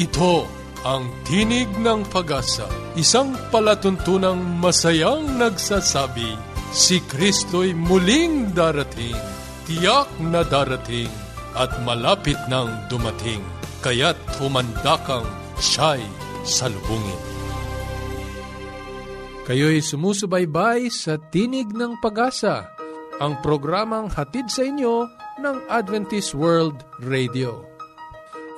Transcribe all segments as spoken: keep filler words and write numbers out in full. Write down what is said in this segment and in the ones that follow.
Ito ang Tinig ng Pag-asa, isang palatuntunang masayang nagsasabi, si Kristo'y muling darating, tiyak na darating, at malapit nang dumating, kaya't humanda kang siya'y salubungin. Kayo'y sumusubaybay sa Tinig ng Pag-asa, ang programang hatid sa inyo ng Adventist World Radio.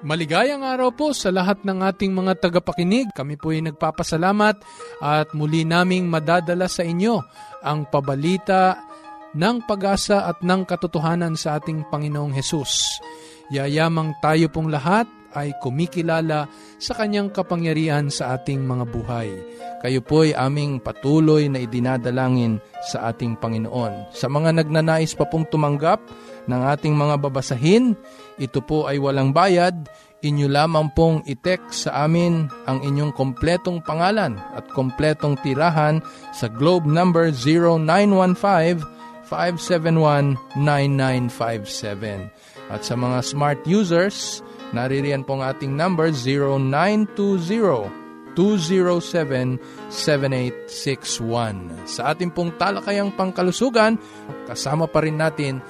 Maligayang araw po sa lahat ng ating mga tagapakinig. Kami po ay nagpapasalamat at muli naming madadala sa inyo ang pabalita ng pag-asa at ng katotohanan sa ating Panginoong Hesus. Yayamang tayo pong lahat ay kumikilala sa Kanyang kapangyarihan sa ating mga buhay. Kayo po ay aming patuloy na idinadalangin sa ating Panginoon. Sa mga nagnanais pa pong tumanggap ng ating mga babasahin, ito po ay walang bayad. Inyo lamang pong i-text sa amin ang inyong kompletong pangalan at kompletong tirahan sa globe number zero nine one five, five seven one, nine nine five seven. At sa mga smart users, naririyan pong ating number zero nine two zero, two zero seven, seven eight six one. Sa ating pong talakayang pangkalusugan, kasama pa rin natin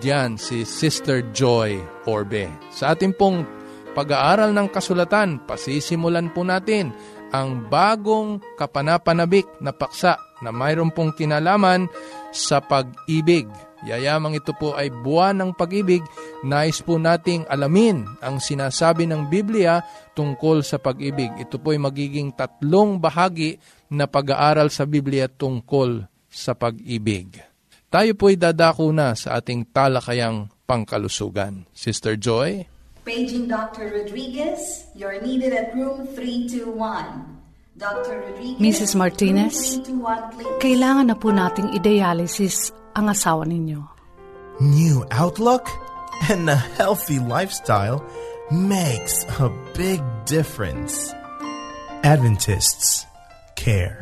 diyan si Sister Joy Orbe. Sa ating pong pag-aaral ng kasulatan, pasisimulan po natin ang bagong kapanapanabik na paksa na mayroon pong kinalaman sa pag-ibig. Yayamang ito po ay buwan ng pag-ibig, nais po nating alamin ang sinasabi ng Biblia tungkol sa pag-ibig. Ito po ay magiging tatlong bahagi na pag-aaral sa Biblia tungkol sa pag-ibig. Tayo po ay dadako na sa ating talakayang pangkalusugan. Sister Joy? Paging Doctor Rodriguez, you're needed at room three two one. Doctor Rodriguez, Missus Martinez, three two one, kailangan na po nating i-dialysis ang asawa ninyo. New outlook and a healthy lifestyle makes a big difference. Adventists care.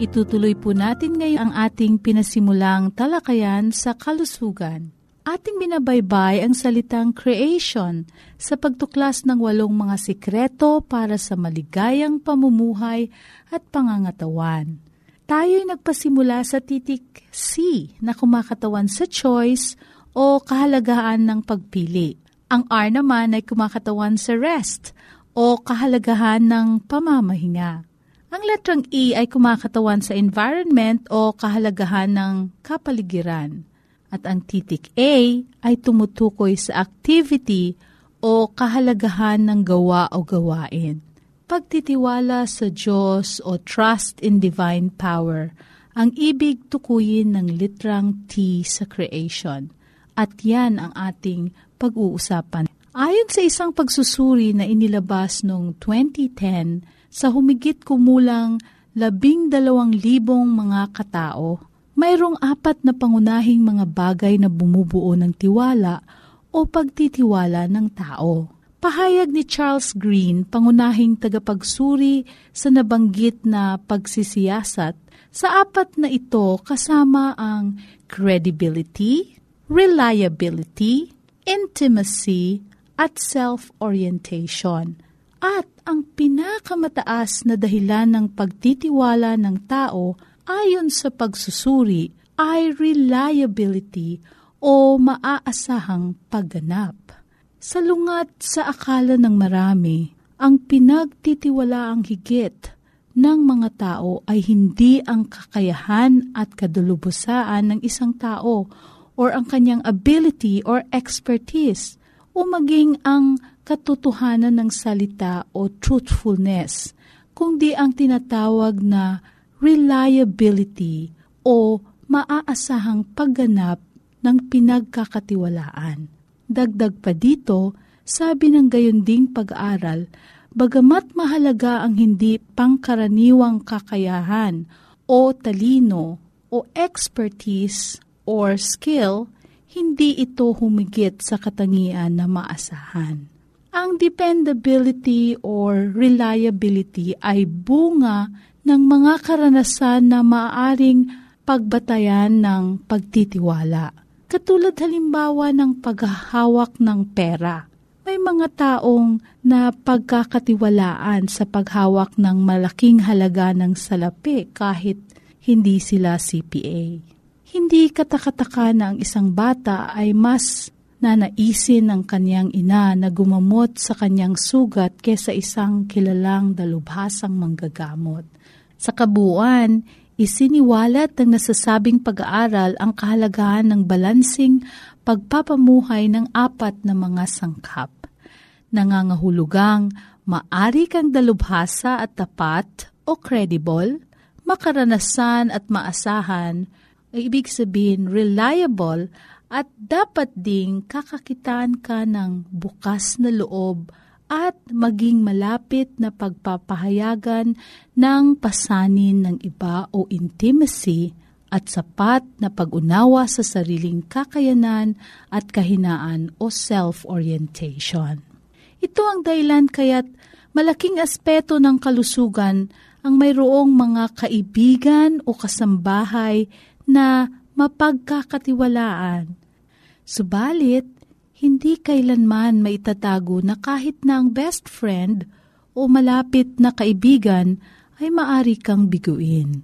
Itutuloy po natin ngayon ang ating pinasimulang talakayan sa kalusugan. Ating binabaybay ang salitang creation sa pagtuklas ng walong mga sikreto para sa maligayang pamumuhay at pangangatawan. Tayo'y nagpasimula sa titik C na kumakatawan sa choice o kahalagahan ng pagpili. Ang R naman ay kumakatawan sa rest o kahalagahan ng pamamahinga. Ang letrang E ay kumakatawan sa environment o kahalagahan ng kapaligiran. At ang titik A ay tumutukoy sa activity o kahalagahan ng gawa o gawain. Pagtitiwala sa Diyos o trust in divine power, ang ibig tukuyin ng litrang T sa creation. At yan ang ating pag-uusapan. Ayon sa isang pagsusuri na inilabas noong twenty ten sa humigit kumulang labing dalawang libong mga katao, mayroong apat na pangunahing mga bagay na bumubuo ng tiwala o pagtitiwala ng tao. Pahayag ni Charles Green, pangunahing tagapagsuri sa nabanggit na pagsisiyasat, sa apat na ito kasama ang credibility, reliability, intimacy, at self-orientation. At ang pinakamataas na dahilan ng pagtitiwala ng tao ayon sa pagsusuri ay reliability o maaasahang pagganap. Salungat sa akala ng marami, ang pinagtitiwalaang higit ng mga tao ay hindi ang kakayahan at kadulubusaan ng isang tao or ang kanyang ability or expertise o maging ang katotohanan ng salita o truthfulness, kundi ang tinatawag na reliability o maaasahang pagganap ng pinagkakatiwalaan. Dagdag pa dito, sabi ng gayunding pag-aaral, bagamat mahalaga ang hindi pangkaraniwang kakayahan o talino o o expertise or skill, hindi ito humigit sa katangian na maasahan. Ang dependability or reliability ay bunga ng mga karanasan na maaaring pagbatayan ng pagtitiwala. Katulad halimbawa ng paghahawak ng pera. May mga taong na pagkakatiwalaan sa paghawak ng malaking halaga ng salapi kahit hindi sila C P A. Hindi katakataka na ang isang bata ay mas nanaisin ng kanyang ina na gumamot sa kanyang sugat kaysa isang kilalang dalubhasang manggagamot. Sa kabuuan, isiniwalat ng nasasabing pag-aaral ang kahalagahan ng balansing pagpapamuhay ng apat na mga sangkap. Nangangahulugang maari kang dalubhasa at tapat o credible, makaranasan at maasahan, ibig sabihin reliable, at dapat ding kakakitaan ka ng bukas na loob at maging malapit na pagpapahayagan ng pasanin ng iba o intimacy at sapat na pag-unawa sa sariling kakayanan at kahinaan o self-orientation. Ito ang dahilan kaya't malaking aspeto ng kalusugan ang mayroong mga kaibigan o kasambahay na mapagkakatiwalaan. Subalit, hindi kailanman maitatago na kahit na ang best friend o malapit na kaibigan ay maari kang biguin.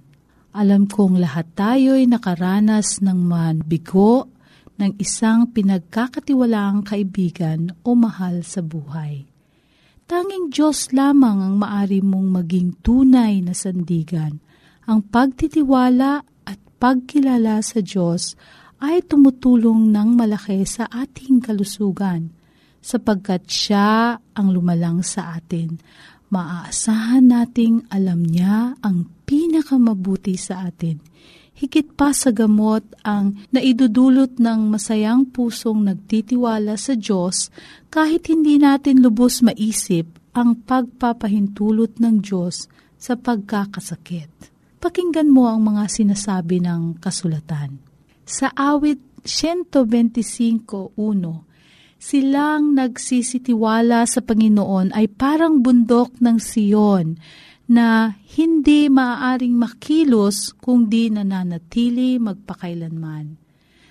Alam kong lahat tayo'y nakaranas ng manbigo ng isang pinagkakatiwalaang kaibigan o mahal sa buhay. Tanging Diyos lamang ang maari mong maging tunay na sandigan. Ang pagtitiwala at pagkilala sa Diyos ay tumutulong ng malaki sa ating kalusugan sapagkat siya ang lumalang sa atin. Maaasahan nating alam niya ang pinakamabuti sa atin. Higit pa sa gamot ang naidudulot ng masayang pusong nagtitiwala sa Diyos kahit hindi natin lubos maisip ang pagpapahintulot ng Diyos sa pagkakasakit. Pakinggan mo ang mga sinasabi ng kasulatan. Sa awit one twenty-five one, silang nagsisitiwala sa Panginoon ay parang bundok ng Siyon na hindi maaaring makilos kung di nananatili magpakailanman.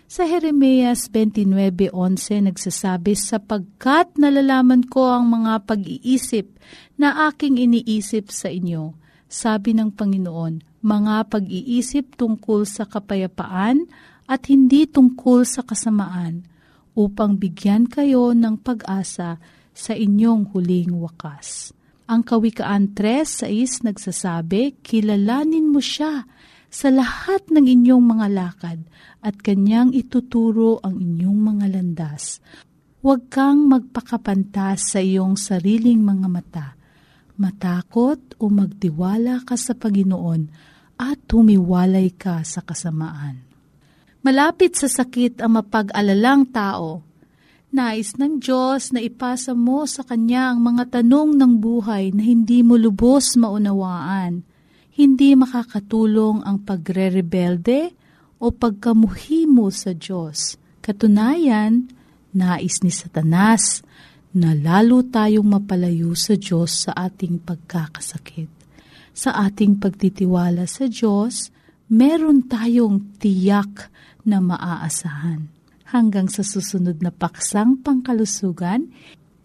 Sa Jeremias twenty-nine eleven nagsasabi, sapagkat nalalaman ko ang mga pag-iisip na aking iniisip sa inyo, sabi ng Panginoon, mga pag-iisip tungkol sa kapayapaan at hindi tungkol sa kasamaan, upang bigyan kayo ng pag-asa sa inyong huling wakas. Ang Kawikaan three six nagsasabi, kilalanin mo siya sa lahat ng inyong mga lakad at kanyang ituturo ang inyong mga landas. Huwag kang magpakapantas sa iyong sariling mga mata. Matakot o magtiwala ka sa Panginoon at humiwalay ka sa kasamaan. Malapit sa sakit ang mapag-alalang tao. Nais ng Diyos na ipasa mo sa Kanya ang mga tanong ng buhay na hindi mo lubos maunawaan. Hindi makakatulong ang pagre-rebelde o pagkamuhi mo sa Diyos. Katunayan, nais ni Satanas na lalo tayong mapalayo sa Diyos sa ating pagkakasakit. Sa ating pagtitiwala sa Diyos, meron tayong tiyak na maaasahan. Hanggang sa susunod na paksang pangkalusugan,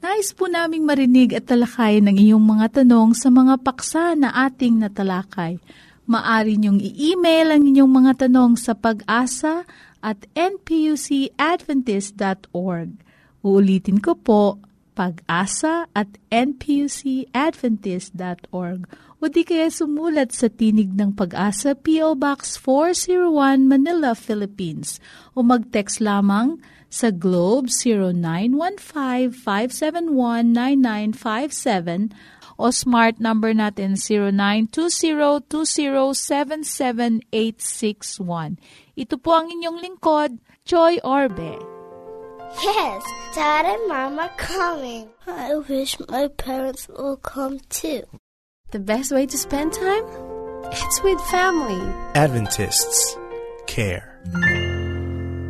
nais po naming marinig at talakayin ang iyong mga tanong sa mga paksa na ating natalakay. Maaari niyong i-email ang inyong mga tanong sa pag-asa at n p u c adventist dot org. Uulitin ko po, pag-asa at n p u c adventist dot org. O di kaya sumulat sa Tinig ng Pag-asa, P O Box four oh one, Manila, Philippines. O mag-text lamang sa Globe zero nine one five, five seven one, nine nine five seven o smart number natin zero nine two zero two zero seven seven eight six one. Ito po ang inyong lingkod, Joy Orbe. Yes, Dad and Mom are coming. I wish my parents will come too. The best way to spend time? It's with family. Adventists care.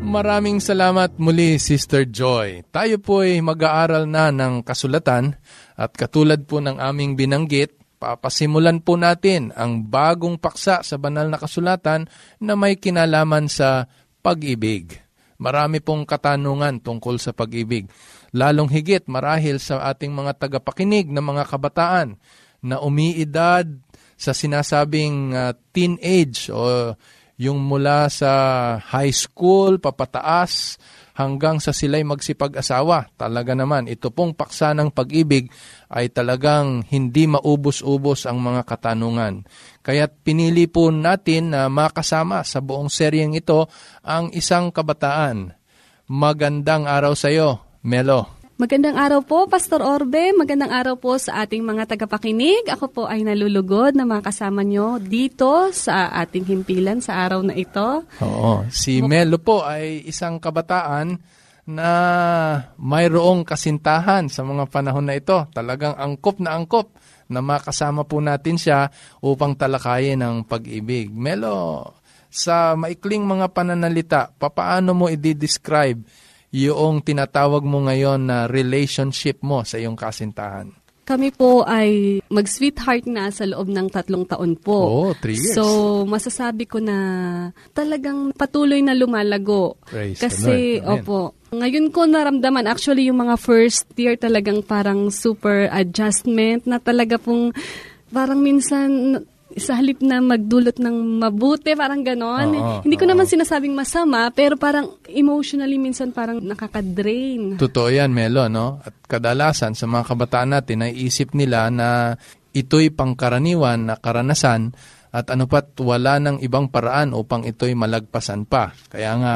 Maraming salamat muli, Sister Joy. Tayo po'y mag-aaral na ng kasulatan at katulad po ng aming binanggit, papasimulan po natin ang bagong paksa sa banal na kasulatan na may kinalaman sa pag-ibig. Marami pong katanungan tungkol sa pag-ibig. Lalong higit marahil sa ating mga tagapakinig na mga kabataan na umiidad sa sinasabing uh, teenage o yung mula sa high school, papataas, hanggang sa sila'y magsipag-asawa. Talaga naman, ito pong paksa ng pag-ibig ay talagang hindi maubos-ubos ang mga katanungan. Kaya't pinili po natin na makasama sa buong seryeng ito ang isang kabataan. Magandang araw sa iyo, Melo. Magandang araw po, Pastor Orbe. Magandang araw po sa ating mga tagapakinig. Ako po ay nalulugod na mga kasama nyo dito sa ating himpilan sa araw na ito. Oo. Si Melo po ay isang kabataan na mayroong kasintahan sa mga panahon na ito. Talagang angkop na angkop na makasama po natin siya upang talakayin ang pag-ibig. Melo, sa maikling mga pananalita, papaano mo i-describe yung tinatawag mo ngayon na relationship mo sa iyong kasintahan? Kami po ay mag-sweetheart na sa loob ng tatlong taon po. Oh, three years. So, masasabi ko na talagang patuloy na lumalago. Praise Kasi, opo, ngayon ko naramdaman, actually yung mga first year talagang parang super adjustment na talaga pong parang minsan sa halip na magdulot ng mabuti, parang ganon. Oo, Hindi ko oo. naman sinasabing masama, pero parang emotionally minsan parang nakakadrain. Totoo yan, Melo, no? At kadalasan sa mga kabataan natin, naiisip nila na ito'y pangkaraniwan na karanasan at ano pat wala ng ibang paraan upang ito'y malagpasan pa. Kaya nga,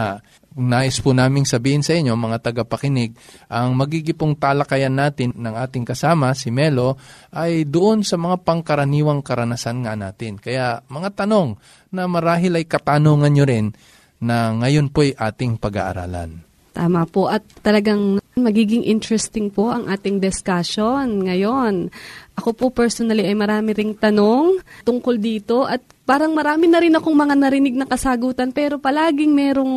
nais po naming sabihin sa inyo, mga tagapakinig, ang magigipong talakayan natin ng ating kasama, si Melo, ay doon sa mga pangkaraniwang karanasan nga natin. Kaya mga tanong na marahil ay katanungan nyo rin na ngayon po'y ating pag-aaralan. Tama po, at talagang magiging interesting po ang ating discussion ngayon. Ako po personally ay marami ring tanong tungkol dito at parang marami na rin akong mga narinig na kasagutan pero palaging merong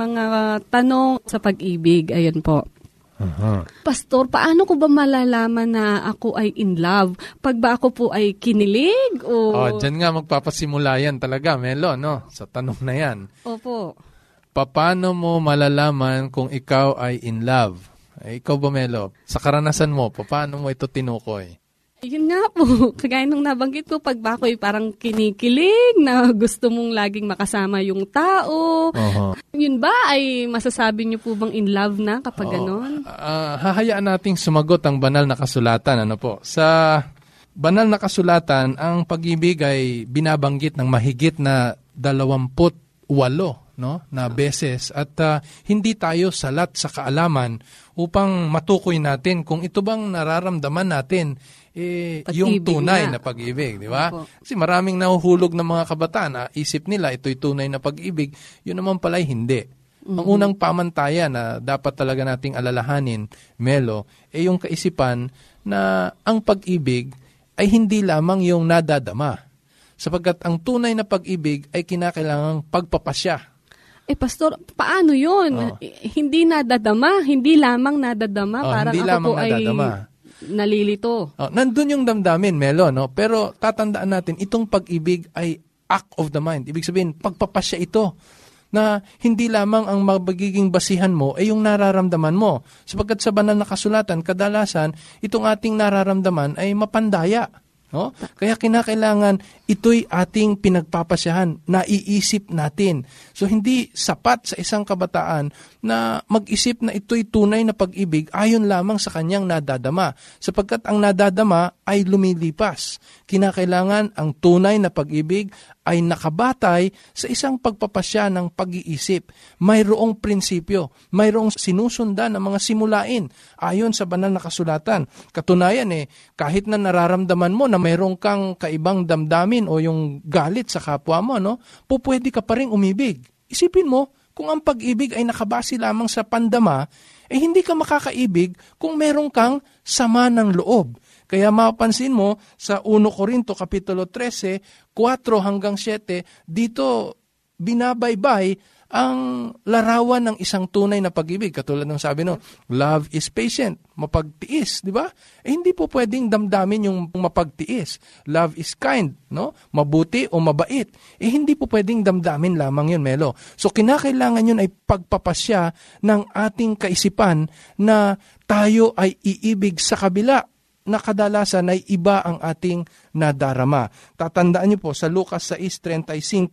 mga tanong sa pag-ibig. Ayun po. Uh-huh. Pastor, paano ko ba malalaman na ako ay in love? Pag ba ako po ay kinilig? O... Oh, diyan nga magpapasimula yan talaga, Melo, no? Sa tanong na yan. Opo. Paano mo malalaman kung ikaw ay in love? Ay, ikaw ba, Melo? Sa karanasan mo, paano mo ito tinukoy? Yun nga po, kagaya nung nabanggit ko, pag ba ako'y parang kinikilig na gusto mong laging makasama yung tao. Uh-huh. Yun ba ay masasabi niyo po bang in love na kapag gano'n? Uh-huh. Uh, hahayaan nating sumagot ang banal na kasulatan. Ano po? Sa banal na kasulatan, ang pag-ibig ay binabanggit ng mahigit na dalawampu't walo. No, na beses at uh, hindi tayo salat sa kaalaman upang matukoy natin kung ito bang nararamdaman natin eh, yung tunay na, na pag-ibig, di ba? Opo. Kasi maraming nahuhulog ng mga kabataan, ah, isip nila ito'y tunay na pag-ibig, yun naman pala'y hindi. Mm-hmm. Ang unang pamantayan na dapat talaga nating alalahanin, Melo, ay eh, yung kaisipan na ang pag-ibig ay hindi lamang yung nadadama, sapagkat ang tunay na pag-ibig ay kinakailangang pagpapasya. Eh, Pastor, paano yun? Oh. Hindi nadadama, hindi lamang nadadama. Oh, parang ako po nadadama. Ay nalilito. Oh, nandun yung damdamin, Melo, no? Pero tatandaan natin, itong pag-ibig ay act of the mind. Ibig sabihin, pagpapasya ito na hindi lamang ang magiging basihan mo ay yung nararamdaman mo. Sapagkat sa banal na kasulatan, kadalasan, itong ating nararamdaman ay mapandaya. No? Kaya kinakailangan ito'y ating pinagpapasyahan, naiisip natin. So hindi sapat sa isang kabataan na mag-isip na ito'y tunay na pag-ibig ayon lamang sa kanyang nadadama. Sapagkat ang nadadama ay lumilipas. Kinakailangan ang tunay na pag-ibig ay nakabatay sa isang pagpapasya ng pag-iisip. Mayroong prinsipyo, mayroong sinusundan ng mga simulain ayon sa banal na kasulatan. Katunayan eh, kahit na nararamdaman mo na mayroong kang kaibang damdamin o yung galit sa kapwa mo, no, pupwede ka pa rin umibig. Isipin mo, kung ang pag-ibig ay nakabase lamang sa pandama, eh hindi ka makakaibig kung mayroong kang sama ng loob. Kaya mapapansin mo sa First Corinto Kapitulo thirteen, four hanggang seven, dito binabaybay ang larawan ng isang tunay na pag-ibig. Katulad ng sabi, no, love is patient, mapagtiis, di ba? Eh, hindi po pwedeng damdamin yung mapagtiis. Love is kind, no? Mabuti o mabait. Eh, hindi po pwedeng damdamin lamang yun, Melo. So, kinakailangan yun ay pagpapasya ng ating kaisipan na tayo ay iibig sa kabila na kadalasan ay iba ang ating nadarama. Tatandaan niyo po, sa Lucas six thirty-five,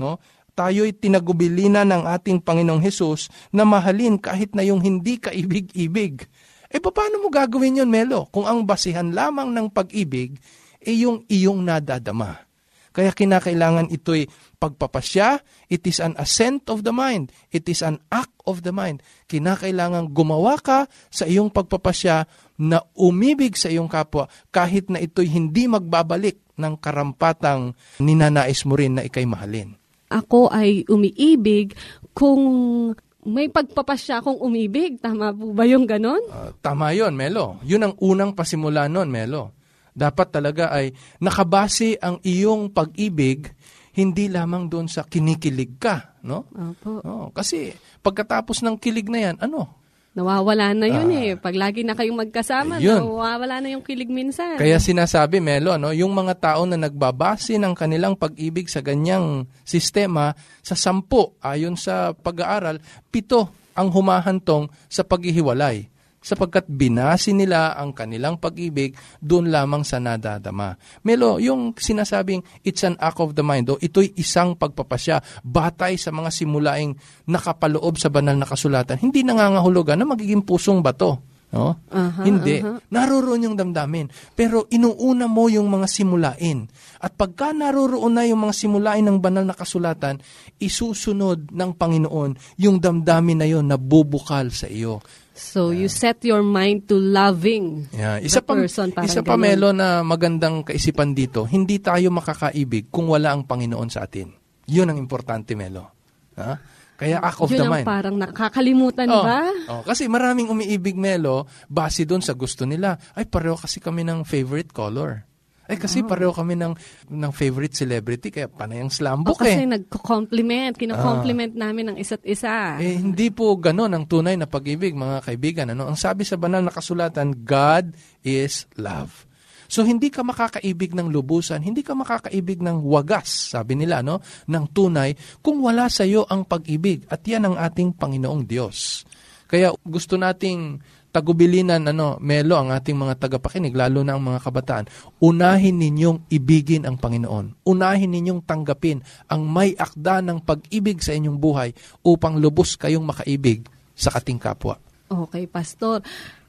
no, tayo'y tinagubilina ng ating Panginoong Hesus na mahalin kahit na yung hindi kaibig-ibig. E paano mo gagawin yun, Melo, kung ang basihan lamang ng pag-ibig ay e yung iyong nadadama? Kaya kinakailangan ito'y pagpapasya. It is an assent of the mind. It is an act of the mind. Kinakailangan gumawa ka sa iyong pagpapasya na umibig sa iyong kapwa kahit na ito'y hindi magbabalik ng karampatang ninanais mo rin na ikay mahalin. Ako ay umiibig kung may pagpapasya akong umibig. Tama po ba yung ganon? Uh, tama yun, Melo. Yun ang unang pasimula nun, Melo. Dapat talaga ay nakabase ang iyong pag-ibig hindi lamang doon sa kinikilig ka, no? Opo. No, kasi pagkatapos ng kilig na yan, ano? Nawawala na yun ah, eh. Pag lagi na kayong magkasama, yun. Nawawala na yung kilig minsan. Kaya sinasabi, Melo, no, yung mga tao na nagbabase ng kanilang pag-ibig sa ganyang sistema, sa sampu, ayon sa pag-aaral, pito ang humahantong sa paghihiwalay. Sapagkat binasi nila ang kanilang pag-ibig doon lamang sa nadadama. Melo, yung sinasabing it's an act of the mind, o ito'y isang pagpapasya batay sa mga simulaing nakapaloob sa banal na kasulatan, hindi nangangahulugan na magiging pusong bato. No? Uh-huh, hindi. Uh-huh. Naroroon yung damdamin. Pero inuuna mo yung mga simulain. At pagka naroroon na yung mga simulain ng banal na kasulatan, isusunod ng Panginoon yung damdamin na yon na bubukal sa iyo. So, you set your mind to loving yeah. isa the pa, person. Isa pa, ganun. Melo, na magandang kaisipan dito, hindi tayo makakaibig kung wala ang Panginoon sa atin. Yun ang importante, Melo. Ha? Kaya act of yun the mind. Yun ang parang nakakalimutan oh, ba? Oh, kasi maraming umiibig, Melo, base doon sa gusto nila. Ay, pareho kasi kami ng favorite color. Ay, kasi oh. pareho kami ng, ng favorite celebrity, kaya panay ang slambok oh, kasi eh. Kasi nag-compliment, kino-compliment ah. namin ang isa't isa. Eh, hindi po ganun ang tunay na pag-ibig, mga kaibigan. Ano? Ang sabi sa banal na kasulatan, God is love. So, hindi ka makakaibig ng lubusan, hindi ka makakaibig ng wagas, sabi nila, no? Ng tunay, kung wala sa iyo ang pag-ibig. At yan ang ating Panginoong Diyos. Kaya gusto nating tagubilinan, ano, Melo, ang ating mga tagapakinig, lalo na ang mga kabataan, unahin ninyong ibigin ang Panginoon. Unahin ninyong tanggapin ang may akda ng pag-ibig sa inyong buhay upang lubos kayong makaibig sa ating kapwa. Okay, Pastor.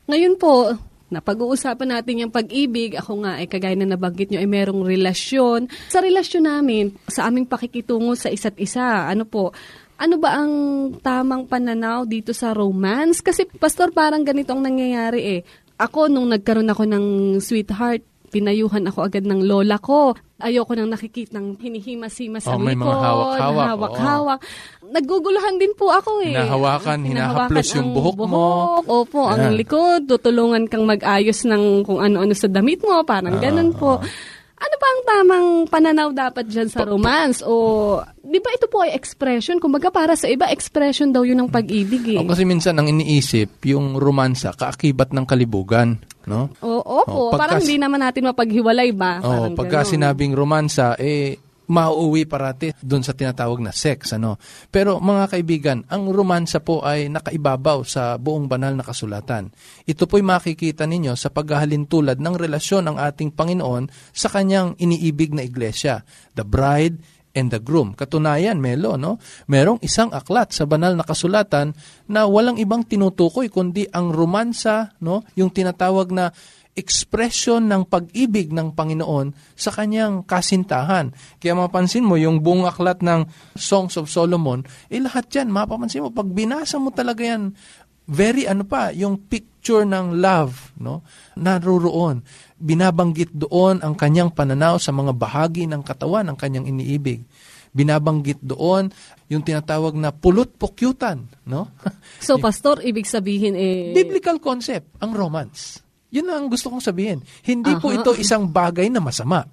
Ngayon po, napag-uusapan natin yung pag-ibig. Ako nga, ay kagaya na nabanggit nyo, ay merong relasyon. Sa relasyon namin, sa aming pakikitungo sa isa't isa, ano po, ano ba ang tamang pananaw dito sa romance? Kasi, Pastor, parang ganito ang nangyayari eh. Ako, nung nagkaroon ako ng sweetheart, pinayuhan ako agad ng lola ko. Ayoko nang nakikitang hinihimas-himas sa oh, likod. May mga hawak-hawak. hawak-hawak. Oh. Naguguluhan din po ako eh. Hinahawakan, hinahaplos yung buhok, buhok mo. Opo, yeah. Ang likod. Tutulungan kang mag-ayos ng kung ano-ano sa damit mo. Parang oh, ganun po. Oh. Ano ba ang tamang pananaw dapat dyan sa romance? O, di ba ito po ay expression? Kumbaga para sa iba, expression daw yun ng pag-ibig eh. O, kasi minsan ang iniisip, yung romansa, kaakibat ng kalibugan. No? O, opo, o, pagka, parang hindi naman natin mapaghiwalay ba? O, pagka ganun. Sinabing romansa, eh, mauuwi parati doon sa tinatawag na sex. Ano? Pero mga kaibigan, ang romansa po ay nakaibabaw sa buong banal na kasulatan. Ito po'y makikita ninyo sa paghahalintulad ng relasyon ng ating Panginoon sa kanyang iniibig na iglesia, the bride and the groom. Katunayan, Melo, no? Merong isang aklat sa banal na kasulatan na walang ibang tinutukoy kundi ang romansa, no? Yung tinatawag na ekspresyon ng pag-ibig ng Panginoon sa kanyang kasintahan. Kaya mapansin mo, yung buong aklat ng Songs of Solomon, eh lahat yan, mapapansin mo, pag binasa mo talaga yan, very ano pa, yung picture ng love, no? Naruroon. Binabanggit doon ang kanyang pananaw sa mga bahagi ng katawan ng kanyang iniibig. Binabanggit doon yung tinatawag na pulot-pukyutan, no? So, Pastor, ibig sabihin eh... biblical concept, ang romance. Yun ang gusto kong sabihin. Hindi uh-huh. po ito isang bagay na masama.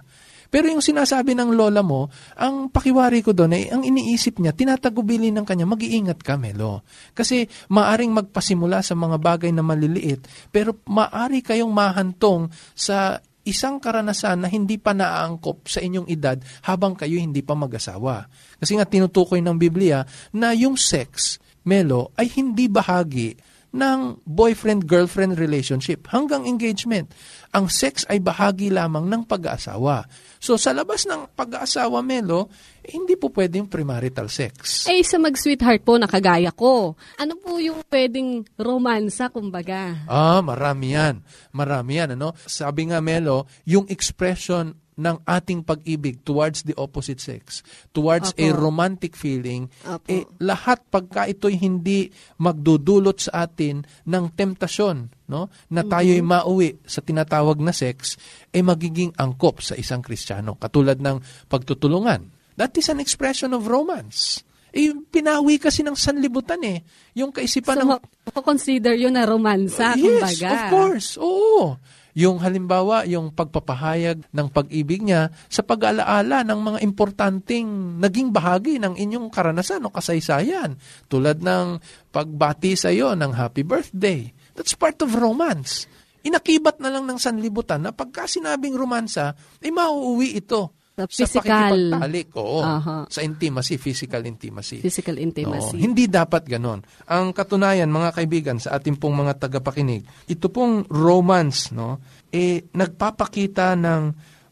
Pero yung sinasabi ng lola mo, ang pakiwari ko doon ay ang iniisip niya, tinatagubilin ng kanya, mag-iingat ka, Melo. Kasi maaring magpasimula sa mga bagay na maliliit, pero maari kayong mahantong sa isang karanasan na hindi pa naaangkop sa inyong edad habang kayo hindi pa mag-asawa. Kasi nga tinutukoy ng Biblia na yung sex, Melo, ay hindi bahagi ng boyfriend-girlfriend relationship hanggang engagement. Ang sex ay bahagi lamang ng pag-aasawa. So sa labas ng pag-aasawa, Melo, eh, hindi po pwedeng premarital sex. Eh, sa mag-sweetheart po, nakagaya ko. Ano po yung pwedeng romansa, kumbaga? Ah, marami yan. Marami yan, ano? Sabi nga, Melo, yung expression ng ating pag-ibig towards the opposite sex, towards Apo. a romantic feeling, Apo. eh, lahat pagka ito'y hindi magdudulot sa atin ng temptasyon, no, na tayo'y mauwi sa tinatawag na sex, eh magiging angkop sa isang Kristiyano. Katulad ng pagtutulungan. That is an expression of romance. Eh, pinawi kasi ng sanlibutan eh. Yung kaisipan so, ng... So, consider yun na romansa, kumbaga. Yes, of course. Oo. Yung halimbawa, yung pagpapahayag ng pag-ibig niya sa pag-alaala ng mga importanteng naging bahagi ng inyong karanasan o kasaysayan. Tulad ng pagbati sa iyo ng happy birthday. That's part of romance. Inakibat na lang ng sanlibutan na pagka sinabing romansa, eh mauuwi ito. Sa physical. Sa pakikipagtalik, oo. Uh-huh. Sa intimacy, physical intimacy. Physical intimacy. Oo. Hindi dapat ganon. Ang katunayan, mga kaibigan, sa ating pong mga tagapakinig, ito pong romance, no, eh, nagpapakita ng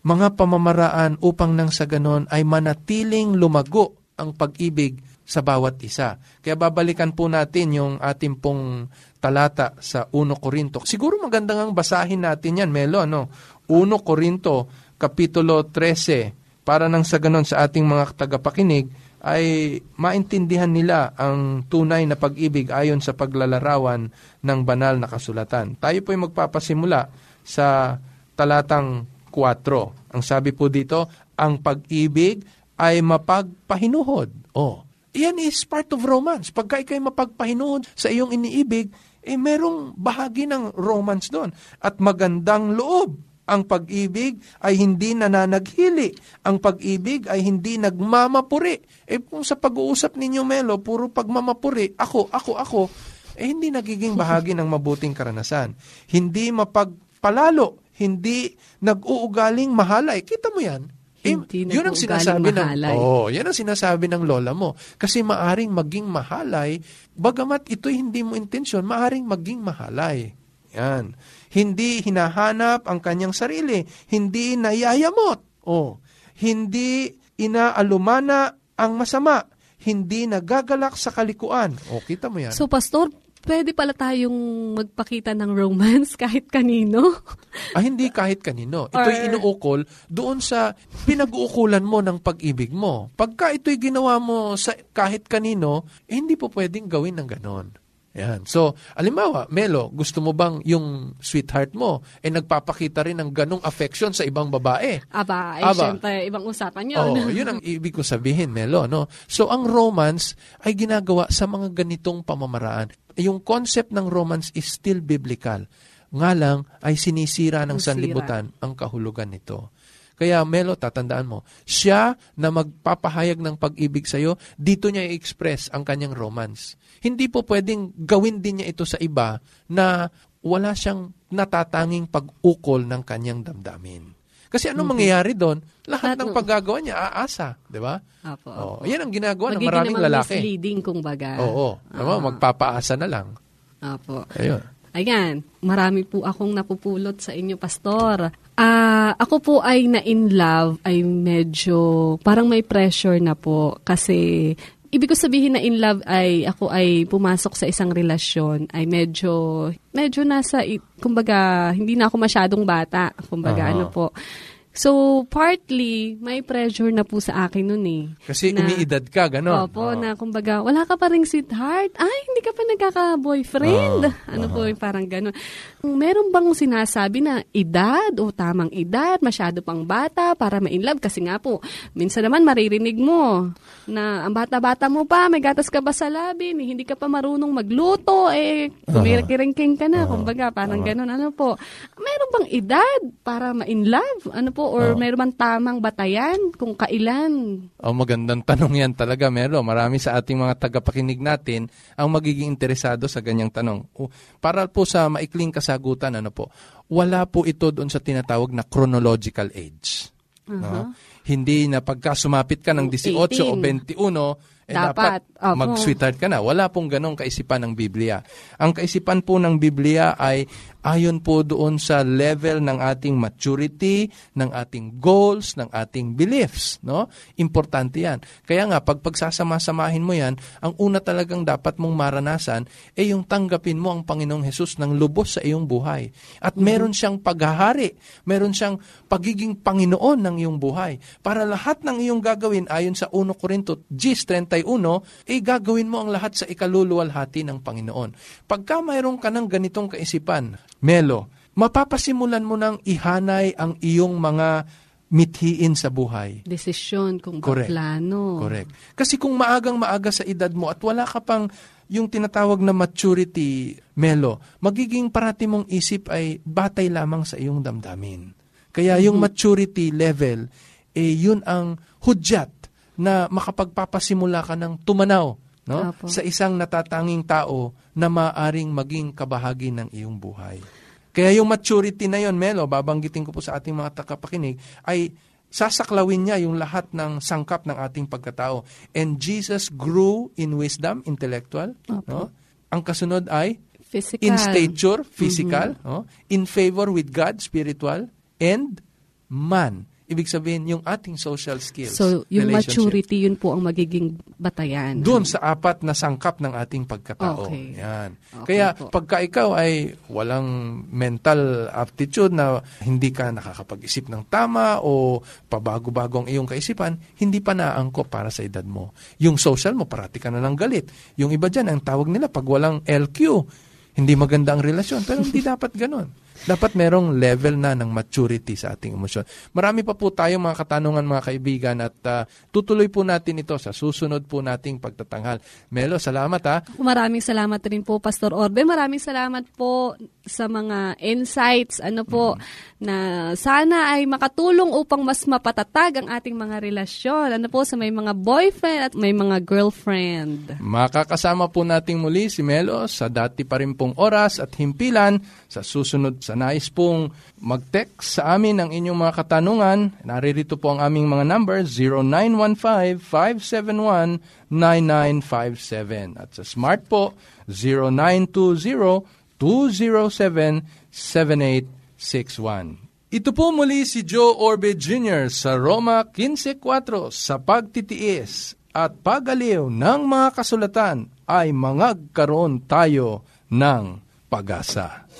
mga pamamaraan upang nang sa ganon ay manatiling lumago ang pag-ibig sa bawat isa. Kaya babalikan po natin yung ating pong talata sa First Corinto. Siguro magandang basahin natin yan, Melo, no? First Corinto, Kapitulo thirteen, para nang sa ganon sa ating mga tagapakinig ay maintindihan nila ang tunay na pag-ibig ayon sa paglalarawan ng banal na kasulatan. Tayo po ay magpapasimula sa talatang four. Ang sabi po dito, ang pag-ibig ay mapagpahinuhod. Oh, iyan is part of romance. Pagka ikay mapagpahinuhod sa iyong iniibig, eh merong bahagi ng romance doon at magandang loob. Ang pag-ibig ay hindi nananaghili. Ang pag-ibig ay hindi nagmamapuri. Eh kung sa pag-uusap ninyo, Melo, puro pagmamapuri, ako, ako, ako, eh hindi nagiging bahagi ng mabuting karanasan. Hindi mapagpalalo, hindi nag-uugaling mahalay. Kita mo yan? Eh, yun ang sinasabi ng oh, yan ang sinasabi ng lola mo. Kasi maaring maging mahalay, bagamat ito'y hindi mo intensyon, maaring maging mahalay. Yan. Hindi hinahanap ang kanyang sarili, hindi nayayamot, oh, hindi inaalumana ang masama, hindi nagagalak sa kalikuan. Oh, kita mo yan. So, Pastor, pwede pala tayong magpakita ng romance kahit kanino? ah, hindi kahit kanino. Ito'y Or... inuukol doon sa pinag-uukulan mo ng pag-ibig mo. Pagka ito'y ginawa mo sa kahit kanino, eh, hindi po pwedeng gawin ng ganon. Ayan. So, alimbawa, Melo, gusto mo bang yung sweetheart mo eh nagpapakita rin ng ganong affection sa ibang babae? Aba, eh, Aba. Siyempre, ibang usapan yun. Oo, yun ang ibig ko sabihin, Melo, no? So, ang romance ay ginagawa sa mga ganitong pamamaraan. Yung concept ng romance is still biblical. Nga lang ay sinisira ng Sira. sanlibutan ang kahulugan nito. Kaya, Melo, tatandaan mo, siya na magpapahayag ng pag-ibig sa'yo, dito niya i-express ang kanyang romance. Hindi po pwedeng gawin din niya ito sa iba na wala siyang natatanging pag-ukol ng kanyang damdamin. Kasi anong mangyayari doon? Lahat ng paggagawa niya, aasa. Diba? Apo, apo. O, yan ang ginagawa Magiging ng maraming lalaki. Magiging misleading, kumbaga. Oo. oo magpapaasa na lang. Apo. Ayun. Ayan, marami po akong napupulot sa inyo, Pastor. Uh, ako po ay na-in love ay medyo parang may pressure na po kasi ibig ko sabihin na in love ay ako ay pumasok sa isang relasyon ay medyo, medyo nasa, kumbaga, hindi na ako masyadong bata, kumbaga, uh-huh. ano po. So, partly, may pressure na po sa akin nun eh. Kasi na, iniidad ka, gano'n. Opo, oh. na kumbaga, wala ka pa rin sweetheart. Ay, hindi ka pa nagkaka-boyfriend. Oh. Ano oh. po, parang gano'n. Meron bang sinasabi na edad o tamang edad, masyado pang bata para ma-in love? Kasi nga po, minsan naman maririnig mo na ang bata-bata mo pa, may gatas ka ba sa labi, hindi ka pa marunong magluto, eh, kumirikiringking ka na, oh. kumbaga, parang oh. gano'n. Ano po, meron bang edad para ma-in love? Ano po? or oh. mayroon bang tamang batayan kung kailan? Oh, magandang tanong yan talaga, Melo. Marami sa ating mga tagapakinig natin ang magiging interesado sa ganyang tanong. Oh, para po sa maikling kasagutan, ano po, wala po ito doon sa tinatawag na chronological age. Uh-huh. No? Hindi na pagka sumapit ka ng eighteen o twenty-one, Eh, dapat, dapat mag-sweetheart ka na. Wala pong ganong kaisipan ng Biblia. Ang kaisipan po ng Biblia ay ayon po doon sa level ng ating maturity, ng ating goals, ng ating beliefs. No? Importante yan. Kaya nga, pag pagsasama-samahin mo yan, ang una talagang dapat mong maranasan ay eh, yung tanggapin mo ang Panginoong Hesus ng lubos sa iyong buhay. At mm-hmm. meron siyang paghahari, meron siyang pagiging Panginoon ng iyong buhay. Para lahat ng iyong gagawin ayon sa First Corinto ten thirty-one, uno, eh gagawin mo ang lahat sa ikaluluwalhati ng Panginoon. Pagka mayroon ka ng ganitong kaisipan, Melo, mapapasimulan mo nang ihanay ang iyong mga mithiin sa buhay. Desisyon kung plano. Correct. Kasi kung maagang-maaga sa edad mo at wala ka pang yung tinatawag na maturity, Melo, magiging parati mong isip ay batay lamang sa iyong damdamin. Kaya yung mm-hmm. maturity level, eh yun ang hudyat na makapagpapasimula ka ng tumanaw, no? Apo. Sa isang natatanging tao na maaring maging kabahagi ng iyong buhay. Kaya yung maturity na yon, Melo, babanggitin ko po sa ating mga tagapakinig, ay sasaklawin niya yung lahat ng sangkap ng ating pagkatao. And Jesus grew in wisdom, intellectual. No? Ang kasunod ay physical. In stature, physical. Mm-hmm. No? In favor with God, spiritual. And man. Ibig sabihin, yung ating social skills. So, yung maturity, yun po ang magiging batayan. Doon sa apat na sangkap ng ating pagkatao. Okay. Yan. Okay. Kaya, po. Pagka ikaw ay walang mental aptitude na hindi ka nakakapag-isip ng tama o pabago-bago ang iyong kaisipan, hindi pa naangkop para sa edad mo. Yung social mo, parati ka na lang galit. Yung iba dyan, ang tawag nila, pag walang L Q, hindi maganda ang relasyon. Pero hindi dapat ganun. Dapat merong level na ng maturity sa ating emosyon. Marami pa po tayong mga katanungan, mga kaibigan, at uh, tutuloy po natin ito sa susunod po nating pagtatanghal. Melo, salamat ha. Maraming salamat rin po, Pastor Orbe. Maraming salamat po sa mga insights, ano po, mm-hmm. na sana ay makatulong upang mas mapatatag ang ating mga relasyon. Ano po, sa may mga boyfriend at may mga girlfriend. Makakasama po nating muli si Melo sa dati pa rin pong oras at himpilan sa susunod. Sa nais pong mag-text sa amin ang inyong mga katanungan, naririto po ang aming mga number, zero nine one five, five seven one, nine nine five seven. At sa Smart po, zero nine two zero, two zero seven, seven eight six one. Ito po muli si Joe Orbe Junior sa Roma fifteen four, sa pagtitiis at pagaliw ng mga kasulatan ay mangagkaroon tayo ng pag-asa.